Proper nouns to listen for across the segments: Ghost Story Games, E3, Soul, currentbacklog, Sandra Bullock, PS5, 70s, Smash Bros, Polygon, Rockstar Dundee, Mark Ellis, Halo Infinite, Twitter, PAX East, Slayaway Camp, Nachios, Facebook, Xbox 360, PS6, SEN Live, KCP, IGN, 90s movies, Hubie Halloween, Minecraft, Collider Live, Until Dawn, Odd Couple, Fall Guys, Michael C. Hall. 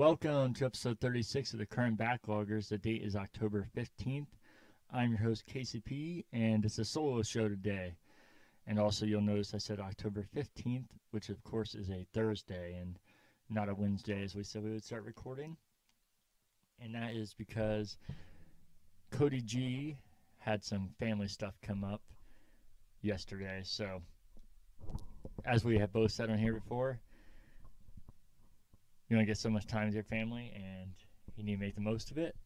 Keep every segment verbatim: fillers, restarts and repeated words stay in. Welcome to episode thirty-six of The Current Backloggers. The date is October fifteenth. I'm your host, K C P, and it's a solo show today. And also, you'll notice I said October fifteenth, which of course is a Thursday and not a Wednesday, as we said we would start recording. And that is because Cody G had some family stuff come up yesterday. So, as we have both said on here before, you only get so much time with your family, and you need to make the most of it.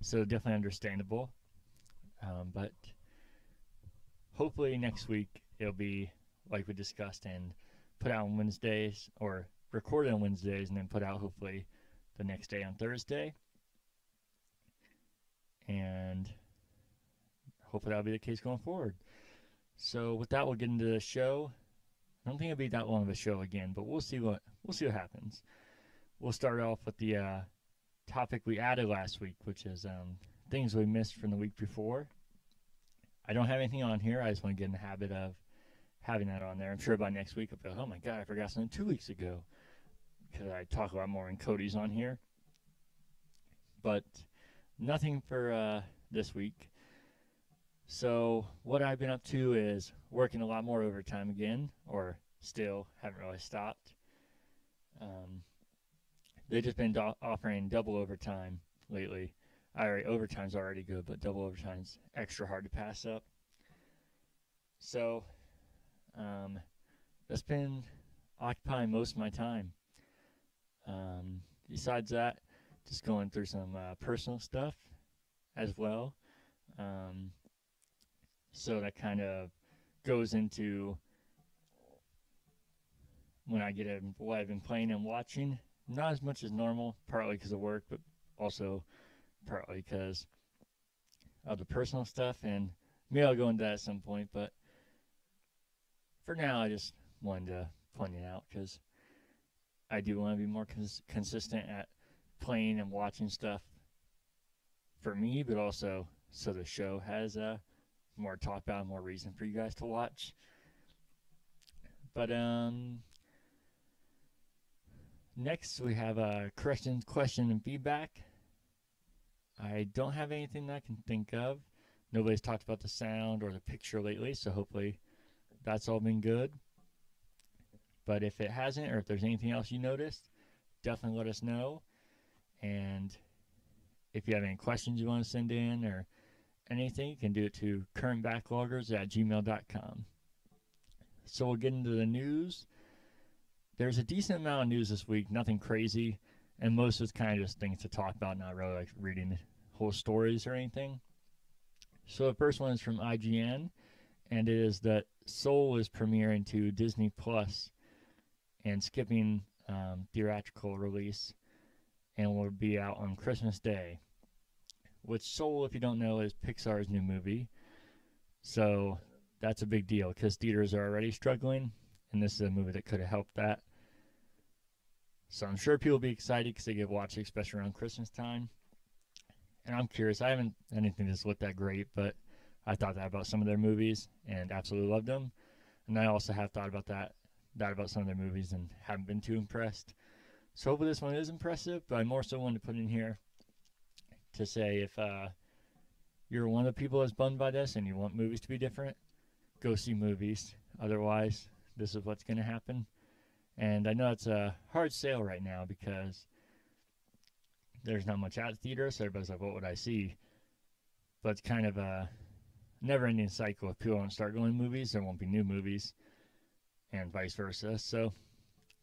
So definitely understandable. Um, but hopefully next week it'll be like we discussed and put out on Wednesdays, or record on Wednesdays and then put out hopefully the next day on Thursday. And hopefully that'll be the case going forward. So with that, we'll get into the show. I don't think it'll be that long of a show again, but we'll see what we'll see what happens. We'll start off with the uh, topic we added last week, which is um, things we missed from the week before. I don't have anything on here. I just want to get in the habit of having that on there. I'm sure by next week I'll be like, oh my God, I forgot something two weeks ago, because I talk a lot more when Cody's on here. But nothing for uh, this week. So what I've been up to is working a lot more overtime again, or still haven't really stopped. Um... They've just been do- offering double overtime lately. I already, overtime's already good, but double overtime's extra hard to pass up. So, um, that's been occupying most of my time. Um, besides that, just going through some uh, personal stuff as well. Um, so that kind of goes into when I get in, what I've been playing and watching. Not as much as normal, partly because of work, but also partly because of the personal stuff, and maybe I'll go into that at some point, but for now I just wanted to point it out because I do want to be more cons- consistent at playing and watching stuff for me, but also so the show has uh, more to talk about, more reason for you guys to watch. But, um... next, we have a corrections, question, and feedback. I don't have anything that I can think of. Nobody's talked about the sound or the picture lately, so hopefully that's all been good. But if it hasn't, or if there's anything else you noticed, definitely let us know. And if you have any questions you want to send in or anything, you can do it to current backloggers at gmail dot com. So we'll get into the news. There's a decent amount of news this week, nothing crazy, and most of it's kind of just things to talk about, not really like reading whole stories or anything. So the first one is from I G N, and it is that Soul is premiering to Disney Plus and skipping um, theatrical release, and will be out on Christmas Day. Which Soul, if you don't know, is Pixar's new movie, so that's a big deal because theaters are already struggling, and this is a movie that could have helped that. So I'm sure people will be excited because they get watching, especially around Christmas time. And I'm curious. I haven't anything that's looked that great, but I thought that about some of their movies and absolutely loved them. And I also have thought about that, that about some of their movies and haven't been too impressed. So hopefully this one is impressive, but I more so wanted to put in here to say if uh, you're one of the people that's bummed by this and you want movies to be different, go see movies. Otherwise, this is what's going to happen. And I know it's a hard sale right now because there's not much out of theater, so everybody's like, what would I see? But it's kind of a never-ending cycle. If people don't start going to movies, there won't be new movies, and vice versa. So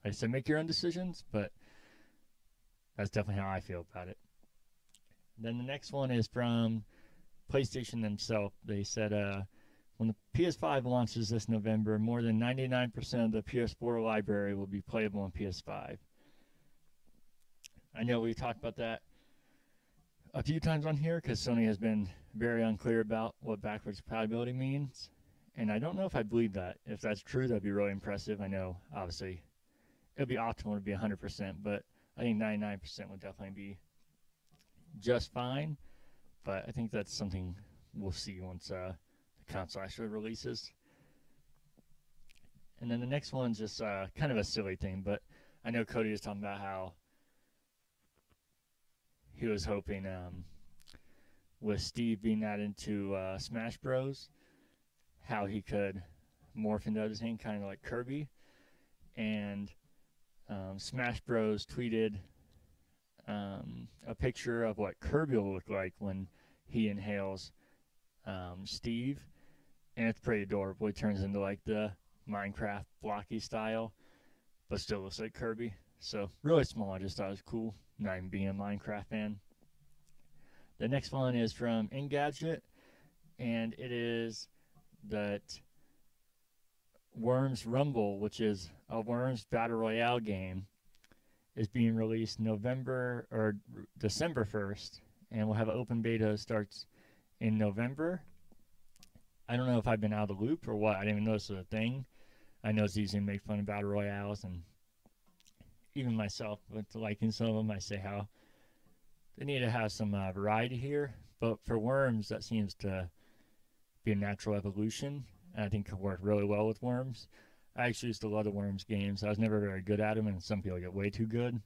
like I said, make your own decisions, but that's definitely how I feel about it. Then the next one is from PlayStation themselves. They said, uh, when the P S five launches this November, more than ninety-nine percent of the P S four library will be playable on P S five. I know we talked about that a few times on here because Sony has been very unclear about what backwards compatibility means. And I don't know if I believe that. If that's true, that'd be really impressive. I know, obviously, it would be optimal to be one hundred percent, but I think ninety-nine percent would definitely be just fine. But I think that's something we'll see once uh, console actually releases. And then the next one's just uh, kind of a silly thing, but I know Cody was talking about how he was hoping um, with Steve being that into uh, Smash Bros, how he could morph into other things, kind of like Kirby. And um, Smash Bros tweeted um, a picture of what Kirby will look like when he inhales um, Steve. And it's pretty adorable. It turns into like the Minecraft blocky style, but still looks like Kirby. So really small. I just thought it was cool. Not even being a Minecraft fan. The next one is from Engadget, and it is that Worms Rumble, which is a Worms Battle Royale game, is being released November or December first, and we'll have an open beta that starts in November. I don't know if I've been out of the loop or what. I didn't even notice the thing. I know it's easy to make fun of Battle Royales, and even myself with liking some of them, I say how they need to have some uh, variety here. But for Worms, that seems to be a natural evolution. I think it worked really well with Worms. I actually used to love the Worms games. I was never very good at them, and some people get way too good.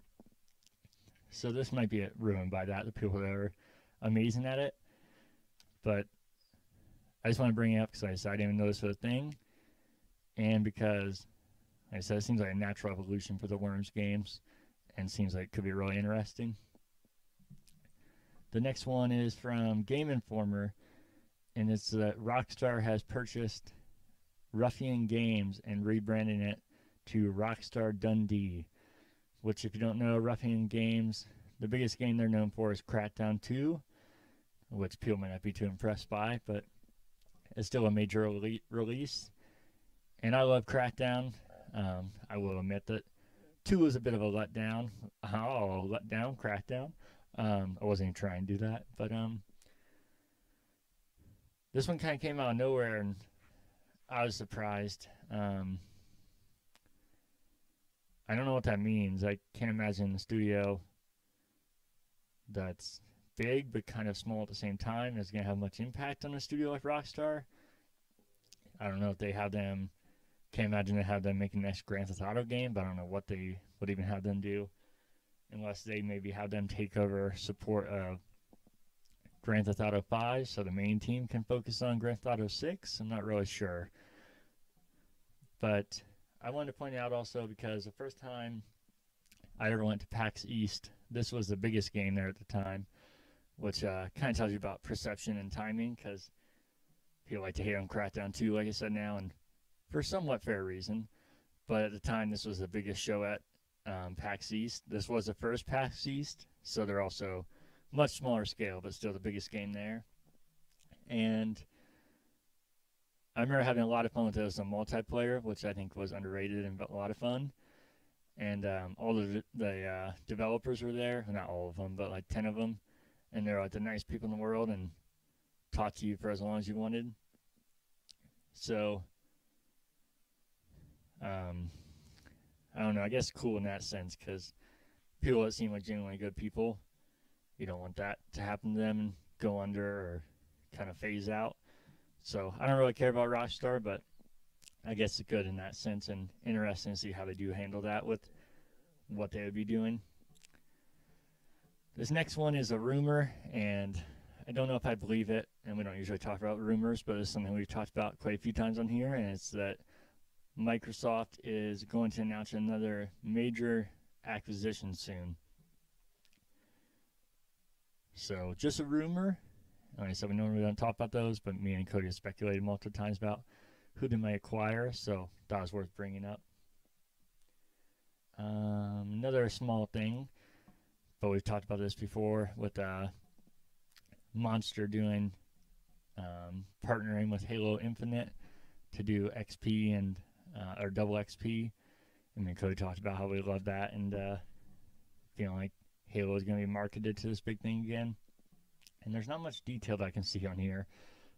So this might be ruined by that, the people that are amazing at it. But I just want to bring it up because I, I didn't even notice the thing. And because, like I said, it seems like a natural evolution for the Worms games, and seems like it could be really interesting. The next one is from Game Informer, and it's that Rockstar has purchased Ruffian Games and rebranding it to Rockstar Dundee, which, if you don't know, Ruffian Games, the biggest game they're known for is Crackdown two, which people might not be too impressed by, but it's still a major elite release. And I love Crackdown. Um, I will admit that two was a bit of a letdown. Oh, letdown, Crackdown. Um, I wasn't even trying to do that, but um, this one kind of came out of nowhere, and I was surprised. Um, I don't know what that means. I can't imagine a studio that's big but kind of small at the same time is going to have much impact on a studio like Rockstar. I don't know if they have them. Can't imagine they have them make the next Grand Theft Auto game, but I don't know what they would even have them do, unless they maybe have them take over support of Grand Theft Auto five, so the main team can focus on Grand Theft Auto six. I'm not really sure. But I wanted to point out also, because the first time I ever went to PAX East, this was the biggest game there at the time, which uh, kind of tells you about perception and timing, because people like to hate on Crackdown two, like I said now, and for somewhat fair reason. But at the time, this was the biggest show at um, PAX East. This was the first PAX East, so they're also much smaller scale, but still the biggest game there. And I remember having a lot of fun with those on multiplayer, which I think was underrated and a lot of fun. And um, all the, the uh, developers were there, not all of them, but like ten of them. And they're like the nice people in the world and talked to you for as long as you wanted. So, um, I don't know, I guess cool in that sense, because people that seem like genuinely good people, you don't want that to happen to them and go under or kind of phase out. So I don't really care about Rockstar, but I guess it's good in that sense, and interesting to see how they do handle that with what they would be doing. This next one is a rumor, and I don't know if I believe it, and we don't usually talk about rumors, but it's something we've talked about quite a few times on here, and it's that Microsoft is going to announce another major acquisition soon. So, just a rumor. Like I said, we normally don't talk about those, but me and Cody have speculated multiple times about who they might acquire, so that was worth bringing up. Um, another small thing, but we've talked about this before, with uh, Monster doing um, partnering with Halo Infinite to do X P and uh, or double X P. And then Cody talked about how we love that, and uh, feeling like Halo is going to be marketed to this big thing again. And there's not much detail that I can see on here,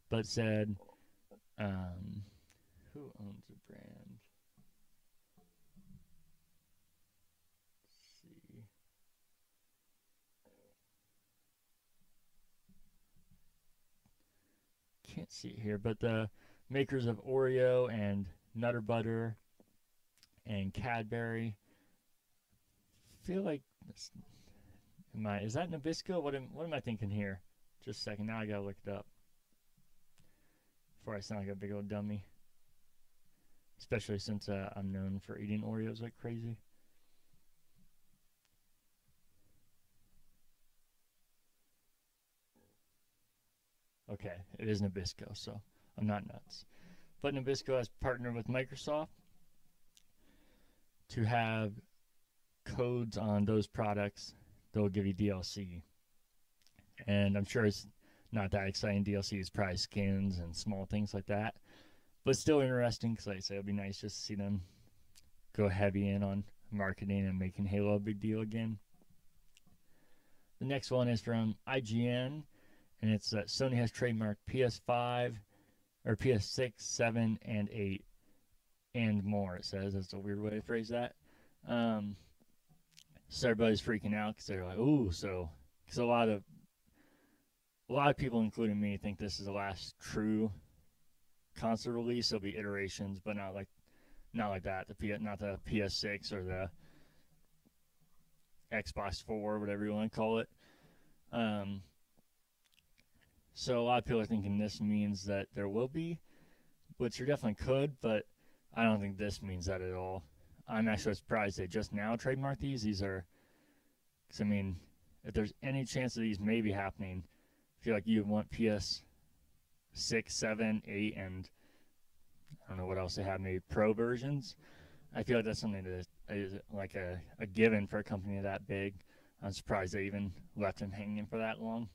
but said, um, who owns the brand? Let's see. Can't see it here, but the makers of Oreo and Nutter Butter and Cadbury, I feel like Am I, is that Nabisco? What am, what am I thinking here? Just a second. Now I gotta look it up. Before I sound like a big old dummy. Especially since uh, I'm known for eating Oreos like crazy. Okay, it is Nabisco, so I'm not nuts. But Nabisco has partnered with Microsoft to have codes on those products that will give you D L C. And I'm sure it's not that exciting. D L C is probably skins and small things like that. But still interesting, because like I say, it'll be nice just to see them go heavy in on marketing and making Halo a big deal again. The next one is from I G N. And it's that uh, Sony has trademarked P S five, or P S six, seven, and eight, and more, it says. That's a weird way to phrase that. Um, so everybody's freaking out because they're like, ooh, so... Because a lot of a lot of people, including me, think this is the last true console release. There'll be iterations, but not like not like that. The P, not the P S six or the Xbox four, whatever you want to call it. Um... So a lot of people are thinking this means that there will be, which there definitely could, but I don't think this means that at all. I'm actually surprised they just now trademarked these. These are, because I mean, if there's any chance of these may be happening, I feel like you want P S six, seven, eight, and I don't know what else they have, maybe pro versions. I feel like that's something that is like a, a given for a company that big. I'm surprised they even left them hanging for that long.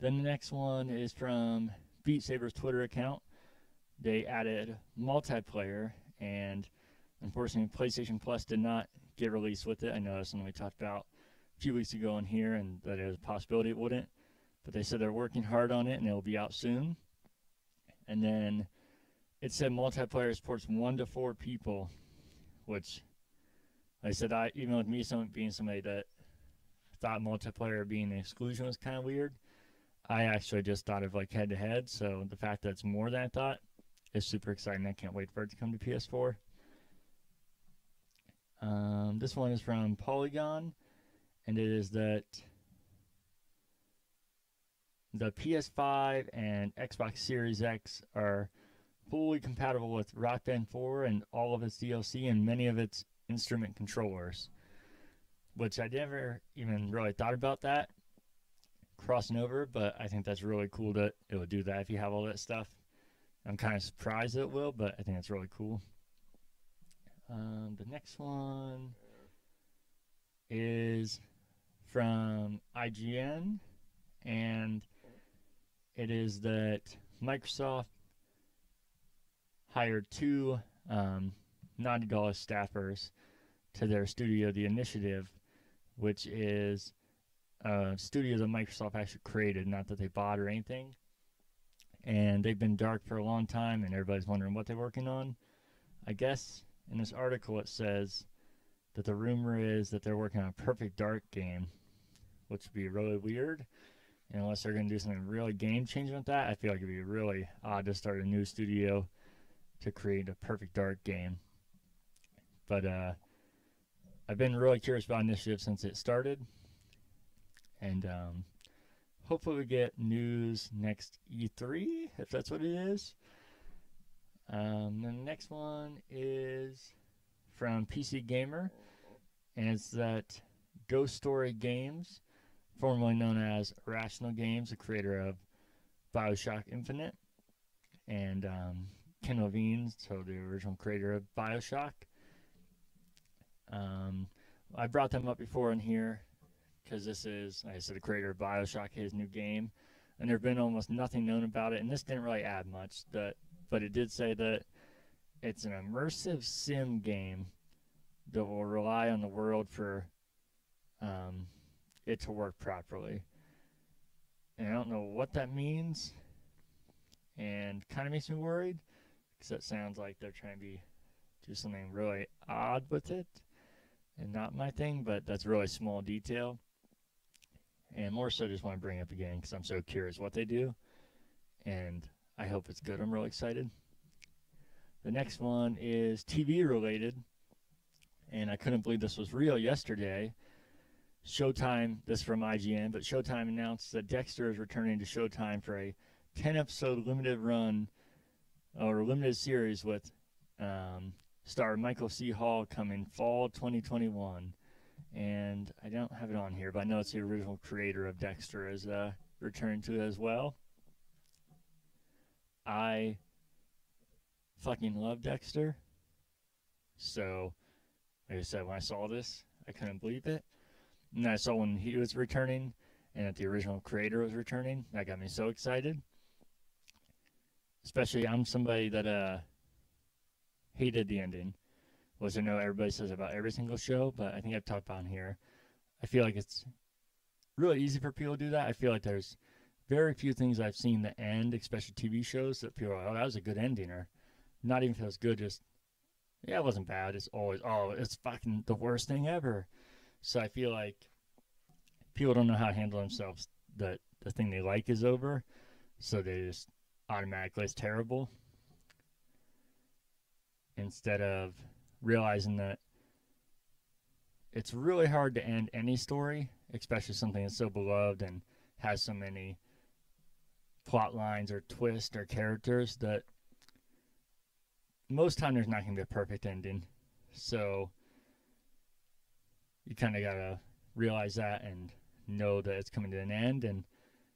Then the next one is from Beat Saber's Twitter account. They added multiplayer, and unfortunately PlayStation Plus did not get released with it. I know that's something we talked about a few weeks ago on here, and that it was a possibility it wouldn't. But they said they're working hard on it, and it'll be out soon. And then it said multiplayer supports one to four people, which like I said, I, even with me some, being somebody that thought multiplayer being an exclusion was kind of weird, I actually just thought of like head to head, so the fact that it's more than I thought is super exciting. I can't wait for it to come to P S four. Um, this one is from Polygon, and it is that the P S five and Xbox Series X are fully compatible with Rock Band four and all of its D L C and many of its instrument controllers, which I never even really thought about that crossing over, but I think that's really cool that it would do that if you have all that stuff. I'm kind of surprised it will, but I think it's really cool. Um, the next one is from I G N, and it is that Microsoft hired two um, Naughty Dog staffers to their studio, The Initiative, which is Uh, studio that Microsoft actually created, not that they bought or anything. And they've been dark for a long time, and everybody's wondering what they're working on. I guess in this article it says that the rumor is that they're working on a Perfect Dark game, which would be really weird. And unless they're going to do something really game-changing with that, I feel like it would be really odd to start a new studio to create a Perfect Dark game. But uh, I've been really curious about Initiative since it started. And um, hopefully we get news next E three, if that's what it is. Um, the next one is from P C Gamer. And it's that Ghost Story Games, formerly known as Irrational Games, the creator of Bioshock Infinite. And um, Ken Levine, so the original creator of Bioshock. Um, I brought them up before in here, because this is, like I said, the creator of Bioshock, his new game. And there have been almost nothing known about it. And this didn't really add much. That, but it did say that it's an immersive sim game that will rely on the world for um, it to work properly. And I don't know what that means. And kind of makes me worried, because it sounds like they're trying to be, do something really odd with it. And not my thing, but that's really small detail. And more so, just want to bring up again because I'm so curious what they do, and I hope it's good. I'm really excited. The next one is T V related, and I couldn't believe this was real yesterday. Showtime, this is from I G N, but Showtime announced that Dexter is returning to Showtime for a ten-episode limited run or limited series with um, star Michael C. Hall coming fall twenty twenty-one. And I don't have it on here, but I know it's the original creator of Dexter is uh, returning to it as well. I fucking love Dexter. So, like I said, when I saw this, I couldn't believe it. And I saw when he was returning and that the original creator was returning. That got me so excited. Especially, I'm somebody that uh, hated the ending. Which I know everybody says about every single show, but I think I've talked about on here. I feel like it's really easy for people to do that. I feel like there's very few things I've seen that end, especially T V shows, that people are like, oh, that was a good ending, or not even feels good, just, yeah, it wasn't bad. It's always, oh, it's fucking the worst thing ever. So I feel like people don't know how to handle themselves, that the thing they like is over, so they just automatically, it's terrible. Instead of realizing that it's really hard to end any story, especially something that's so beloved and has so many plot lines or twists or characters, that most time there's not going to be a perfect ending. So you kind of got to realize that and know that it's coming to an end and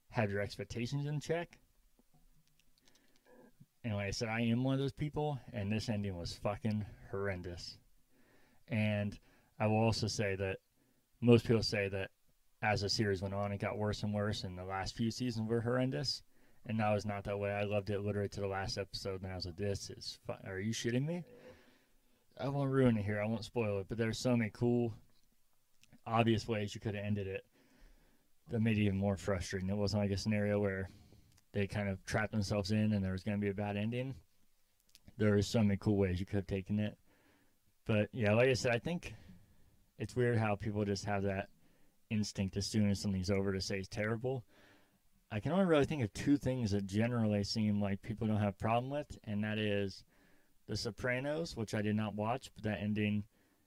have your expectations in check. And like I said, I am one of those people, and this ending was fucking horrendous. And I will also say that most people say that as the series went on, it got worse and worse, and the last few seasons were horrendous. And now it's not that way. I loved it literally to the last episode, and I was like, this is fun. Are you shitting me? I won't ruin it here. I won't spoil it. But there's so many cool, obvious ways you could have ended it that made it even more frustrating. It wasn't like a scenario where they kind of trapped themselves in and there was going to be a bad ending. There are so many cool ways you could have taken it. But yeah, like I said, I think it's weird how people just have that instinct as soon as something's over to say it's terrible. I can only really think of two things that generally seem like people don't have a problem with, and that is The Sopranos, which I did not watch, but that ending,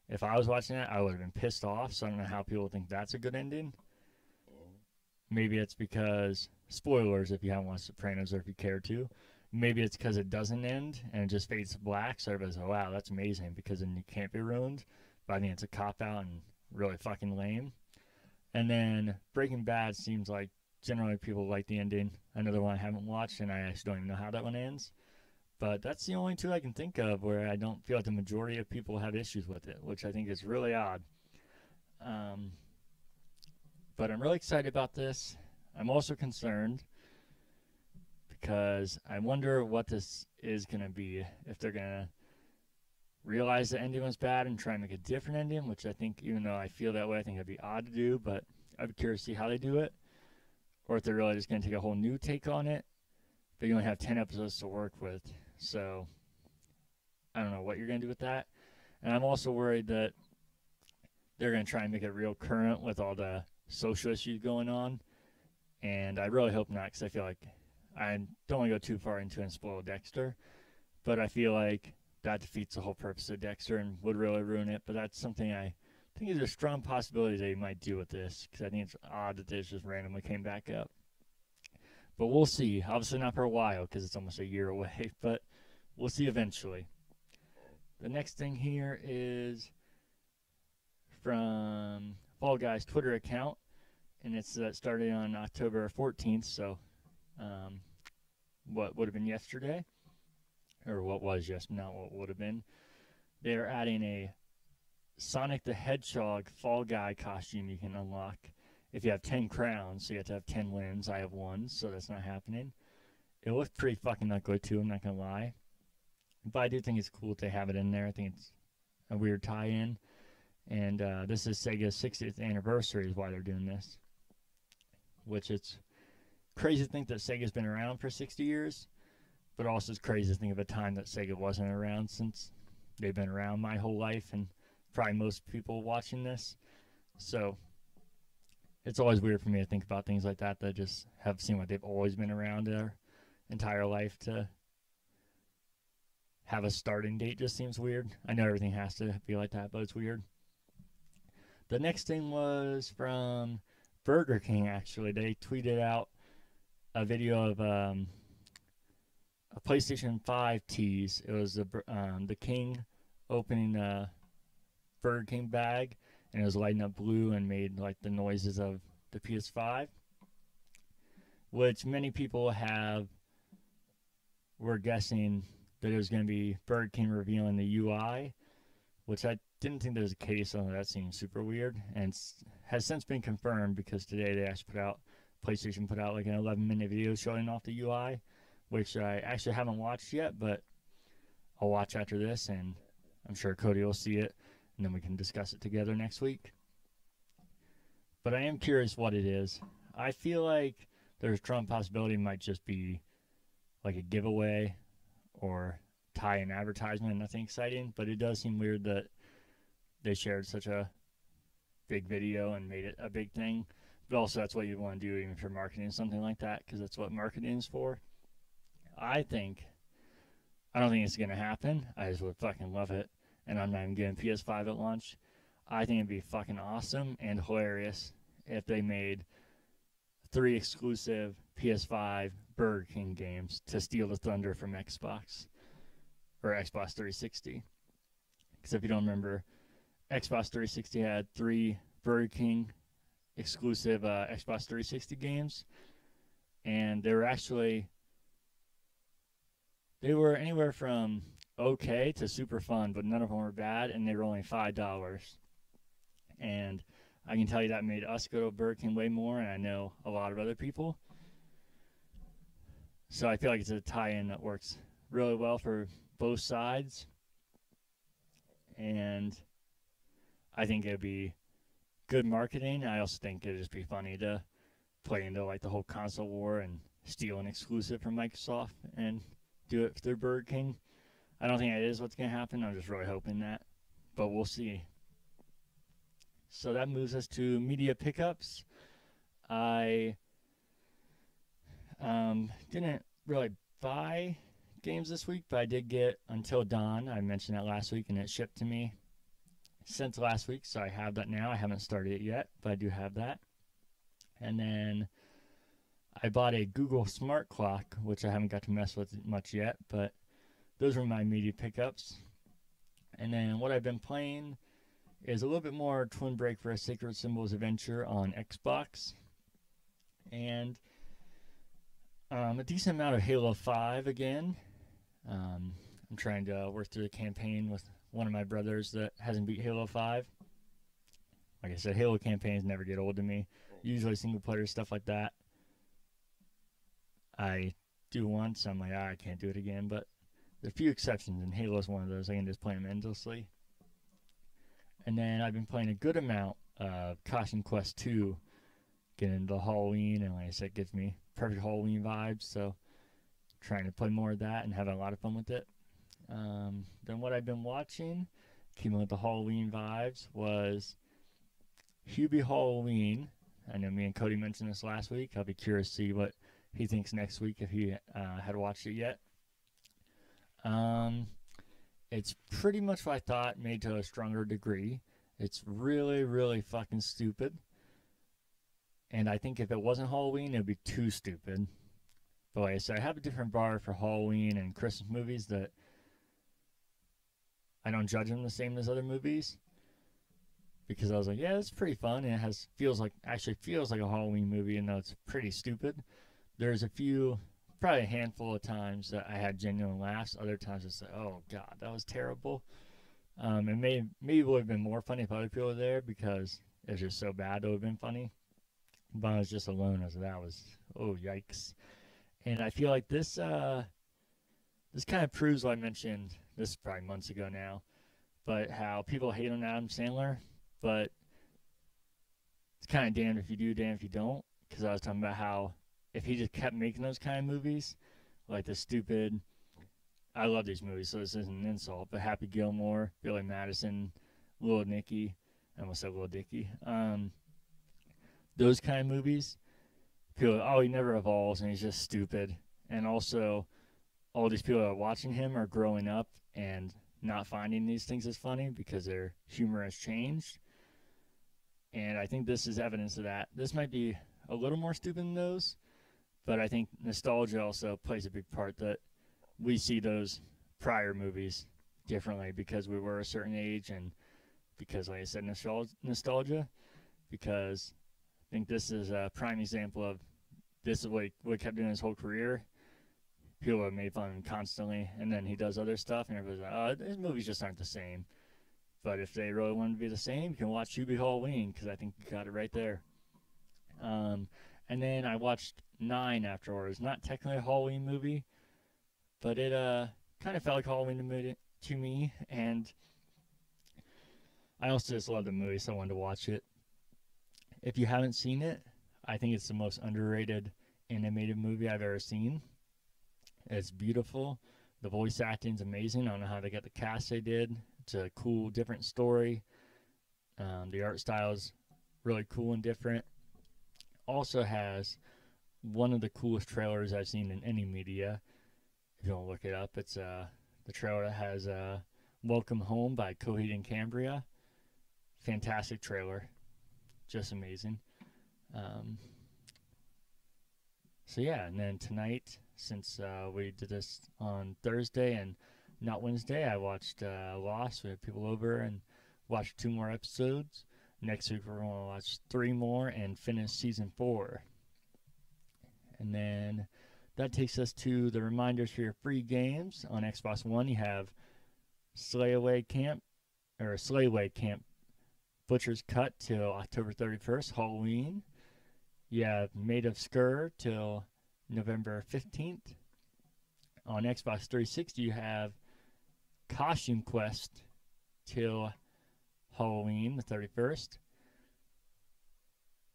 if I was watching that, I would have been pissed off, so I don't know how people think that's a good ending. Maybe it's because, spoilers if you haven't watched Sopranos or if you care to, maybe it's because it doesn't end and it just fades to black, so everybody's like, wow, that's amazing, because then you can't be ruined. But I think it's a cop-out and really fucking lame. And then Breaking Bad seems like generally people like the ending. Another one I haven't watched, and I actually don't even know how that one ends. But that's the only two I can think of where I don't feel like the majority of people have issues with it, which I think is really odd. Um... But I'm really excited about this. I'm also concerned because I wonder what this is going to be. If they're going to realize the ending was bad and try and make a different ending, which I think, even though I feel that way, I think it'd be odd to do, but I'd be curious to see how they do it. Or if they're really just going to take a whole new take on it. But you only have ten episodes to work with. So I don't know what you're going to do with that. And I'm also worried that they're going to try and make it real current with all the social issues going on, and I really hope not, because I feel like I don't want to go too far into and spoil Dexter, but I feel like that defeats the whole purpose of Dexter and would really ruin it. But that's something I think is a strong possibility they might do with this, because I think it's odd that this just randomly came back up. But we'll see. Obviously not for a while, because it's almost a year away, but we'll see eventually. The next thing here is from Fall Guys Twitter account, and it's uh, started on October fourteenth, so um, what would have been yesterday, or what was yesterday, not what would have been. They're adding a Sonic the Hedgehog Fall Guy costume you can unlock if you have ten crowns, so you have to have ten wins. I have one, so that's not happening. It looks pretty fucking ugly too, I'm not going to lie. But I do think it's cool that they have it in there. I think it's a weird tie-in. And uh, this is Sega's sixtieth anniversary is why they're doing this. Which it's crazy to think that Sega's been around for sixty years. But also it's crazy to think of a time that Sega wasn't around, since they've been around my whole life. And probably most people watching this. So it's always weird for me to think about things like that. That just have seemed like they've always been around their entire life. To have a starting date just seems weird. I know everything has to be like that, but it's weird. The next thing was from Burger King, actually. They tweeted out a video of um, a PlayStation five tease. It was the, um, the King opening a Burger King bag, and it was lighting up blue and made like the noises of the P S five, which many people have were guessing that it was going to be Burger King revealing the U I, which I didn't think there was a case on. That seemed super weird, and has since been confirmed, because today they actually put out, PlayStation put out like an eleven minute video showing off the U I, which I actually haven't watched yet, but I'll watch after this, and I'm sure Cody will see it, and then we can discuss it together next week. But I am curious what it is. I feel like there's a strong possibility it might just be like a giveaway or tie an advertisement, nothing exciting, but it does seem weird that they shared such a big video and made it a big thing. But also that's what you want to do even if you're marketing something like that, because that's what marketing is for. I think, I don't think it's going to happen. I just would fucking love it. And I'm not even getting P S five at launch. I think it'd be fucking awesome and hilarious if they made three exclusive P S five Burger King games to steal the thunder from Xbox or Xbox three sixty. Because if you don't remember, Xbox three sixty had three Burger King exclusive uh, Xbox three sixty games, and they were actually they were anywhere from okay to super fun, but none of them were bad, and they were only five dollars. And I can tell you that made us go to Burger King way more, and I know a lot of other people. So I feel like it's a tie-in that works really well for both sides. And I think it'd be good marketing. I also think it'd just be funny to play into like the whole console war and steal an exclusive from Microsoft and do it through Burger King. I don't think that is what's going to happen. I'm just really hoping that. But we'll see. So that moves us to media pickups. I um, didn't really buy games this week, but I did get Until Dawn. I mentioned that last week, and it shipped to me since last week, so I have that now. I haven't started it yet, but I do have that. And then I bought a Google Smart Clock, which I haven't got to mess with much yet, but those were my media pickups. And then what I've been playing is a little bit more Twin Break for a Sacred Symbols Adventure on Xbox, and um, a decent amount of Halo five again. Um, I'm trying to work through the campaign with one of my brothers that hasn't beat Halo five. Like I said, Halo campaigns never get old to me. Usually single player stuff like that, I do once, I'm like, ah, I can't do it again, but there's a few exceptions, and Halo's one of those. I can just play them endlessly. And then I've been playing a good amount of Costume Quest two, getting into Halloween, and like I said, it gives me perfect Halloween vibes, so trying to play more of that and having a lot of fun with it. Um, then what I've been watching, keeping with the Halloween vibes, was Hubie Halloween. I know me and Cody mentioned this last week. I'll be curious to see what he thinks next week if he uh, had watched it yet. Um... It's pretty much what I thought, made to a stronger degree. It's really, really fucking stupid. And I think if it wasn't Halloween, it would be too stupid. But like I said, I have a different bar for Halloween and Christmas movies that I don't judge them the same as other movies. Because I was like, yeah, it's pretty fun. And it has feels like actually feels like a Halloween movie, even though it's pretty stupid. There's a few, probably a handful of times that I had genuine laughs. Other times it's like, oh god, that was terrible. Um, it may, maybe would have been more funny if other people were there, because it was just so bad it would have been funny. But I was just alone, as that was, oh yikes. And I feel like this, uh, this kind of proves what I mentioned, this is probably months ago now, but how people hate on Adam Sandler, but it's kind of damned if you do, damned if you don't. Because I was talking about how if he just kept making those kind of movies, like the stupid, I love these movies, so this isn't an insult, but Happy Gilmore, Billy Madison, Little Nicky, I almost said Little Dicky, um, those kind of movies, people are, oh, he never evolves and he's just stupid. And also, all these people that are watching him are growing up and not finding these things as funny because their humor has changed. And I think this is evidence of that. This might be a little more stupid than those, but I think nostalgia also plays a big part that we see those prior movies differently because we were a certain age and because, like I said, nostalgia, because I think this is a prime example of this is what, what kept doing his whole career. People have made fun of him constantly, and then he does other stuff, and everybody's like, oh, his movies just aren't the same. But if they really wanted to be the same, you can watch Hubie Halloween, because I think you got it right there. Um, and then I watched Nine afterwards. Not technically a Halloween movie, but it uh, kind of felt like Halloween to me, and I also just love the movie, so I wanted to watch it. If you haven't seen it, I think it's the most underrated animated movie I've ever seen. It's beautiful. The voice acting is amazing. I don't know how they got the cast they did. It's a cool, different story. Um, the art style is really cool and different. Also has one of the coolest trailers I've seen in any media. If you don't look it up, it's uh, the trailer that has uh, Welcome Home by Coheed and Cambria. Fantastic trailer. Just amazing. Um, so, yeah, and then tonight, since uh, we did this on Thursday and not Wednesday, I watched uh, Lost. We had people over and watched two more episodes. Next week, we're going to watch three more and finish season four. And then that takes us to the reminders for your free games. On Xbox One, you have Slayaway Camp, or Slayaway Camp Butcher's Cut till October thirty-first, Halloween. You have Made of Scur till November fifteenth. On Xbox three sixty, you have Costume Quest till Halloween, the thirty-first.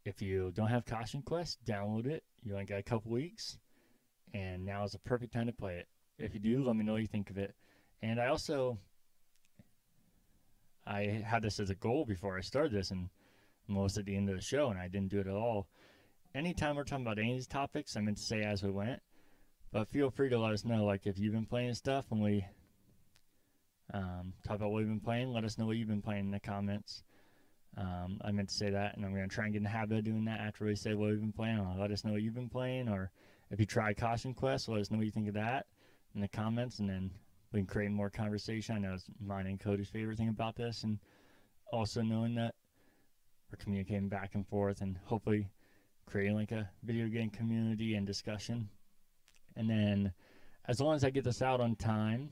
If you don't have Costume Quest, download it. You only got a couple weeks, and now is the perfect time to play it. If you do, let me know what you think of it. And I also, I had this as a goal before I started this, and I'm almost at the end of the show, and I didn't do it at all. Anytime we're talking about any of these topics, I meant to say as we went, but feel free to let us know, like, if you've been playing stuff, and we um, talk about what you've been playing, let us know what you've been playing in the comments. Um, I meant to say that, and I'm going to try and get in the habit of doing that after we say what we've been playing. I'll let us know what you've been playing, or if you tried Costume Quest, let us know what you think of that in the comments, and then we can create more conversation. I know it's mine and Cody's favorite thing about this, and also knowing that we're communicating back and forth and hopefully creating like a video game community and discussion. And then as long as I get this out on time,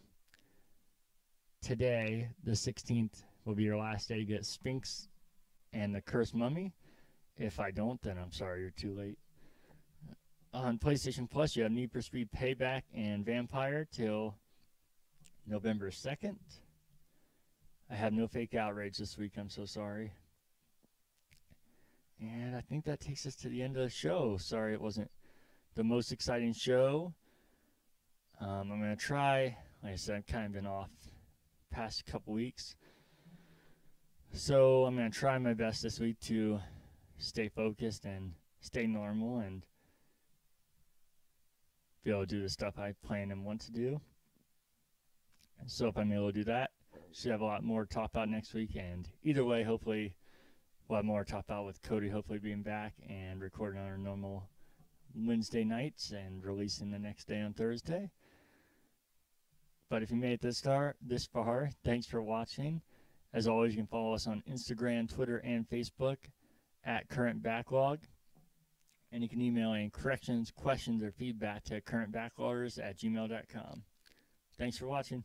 today, the sixteenth, will be your last day to get Sphinx and the Cursed Mummy. If I don't, then I'm sorry, you're too late. On PlayStation Plus, you have Need for Speed Payback and Vampire till November second. I have no fake outrage this week, I'm so sorry. And I think that takes us to the end of the show. Sorry it wasn't the most exciting show. Um, I'm going to try, like I said, I've kind of been off the past couple weeks. So I'm going to try my best this week to stay focused and stay normal and be able to do the stuff I plan and want to do. So if I'm able to do that, should have a lot more to talk about next week. And either way, hopefully we'll have more to talk about with Cody hopefully being back and recording on our normal Wednesday nights and releasing the next day on Thursday. But if you made it this far, this far, thanks for watching. As always, you can follow us on Instagram, Twitter, and Facebook at Current Backlog. And you can email any corrections, questions, or feedback to currentbackloggers at gmail dot com. Thanks for watching.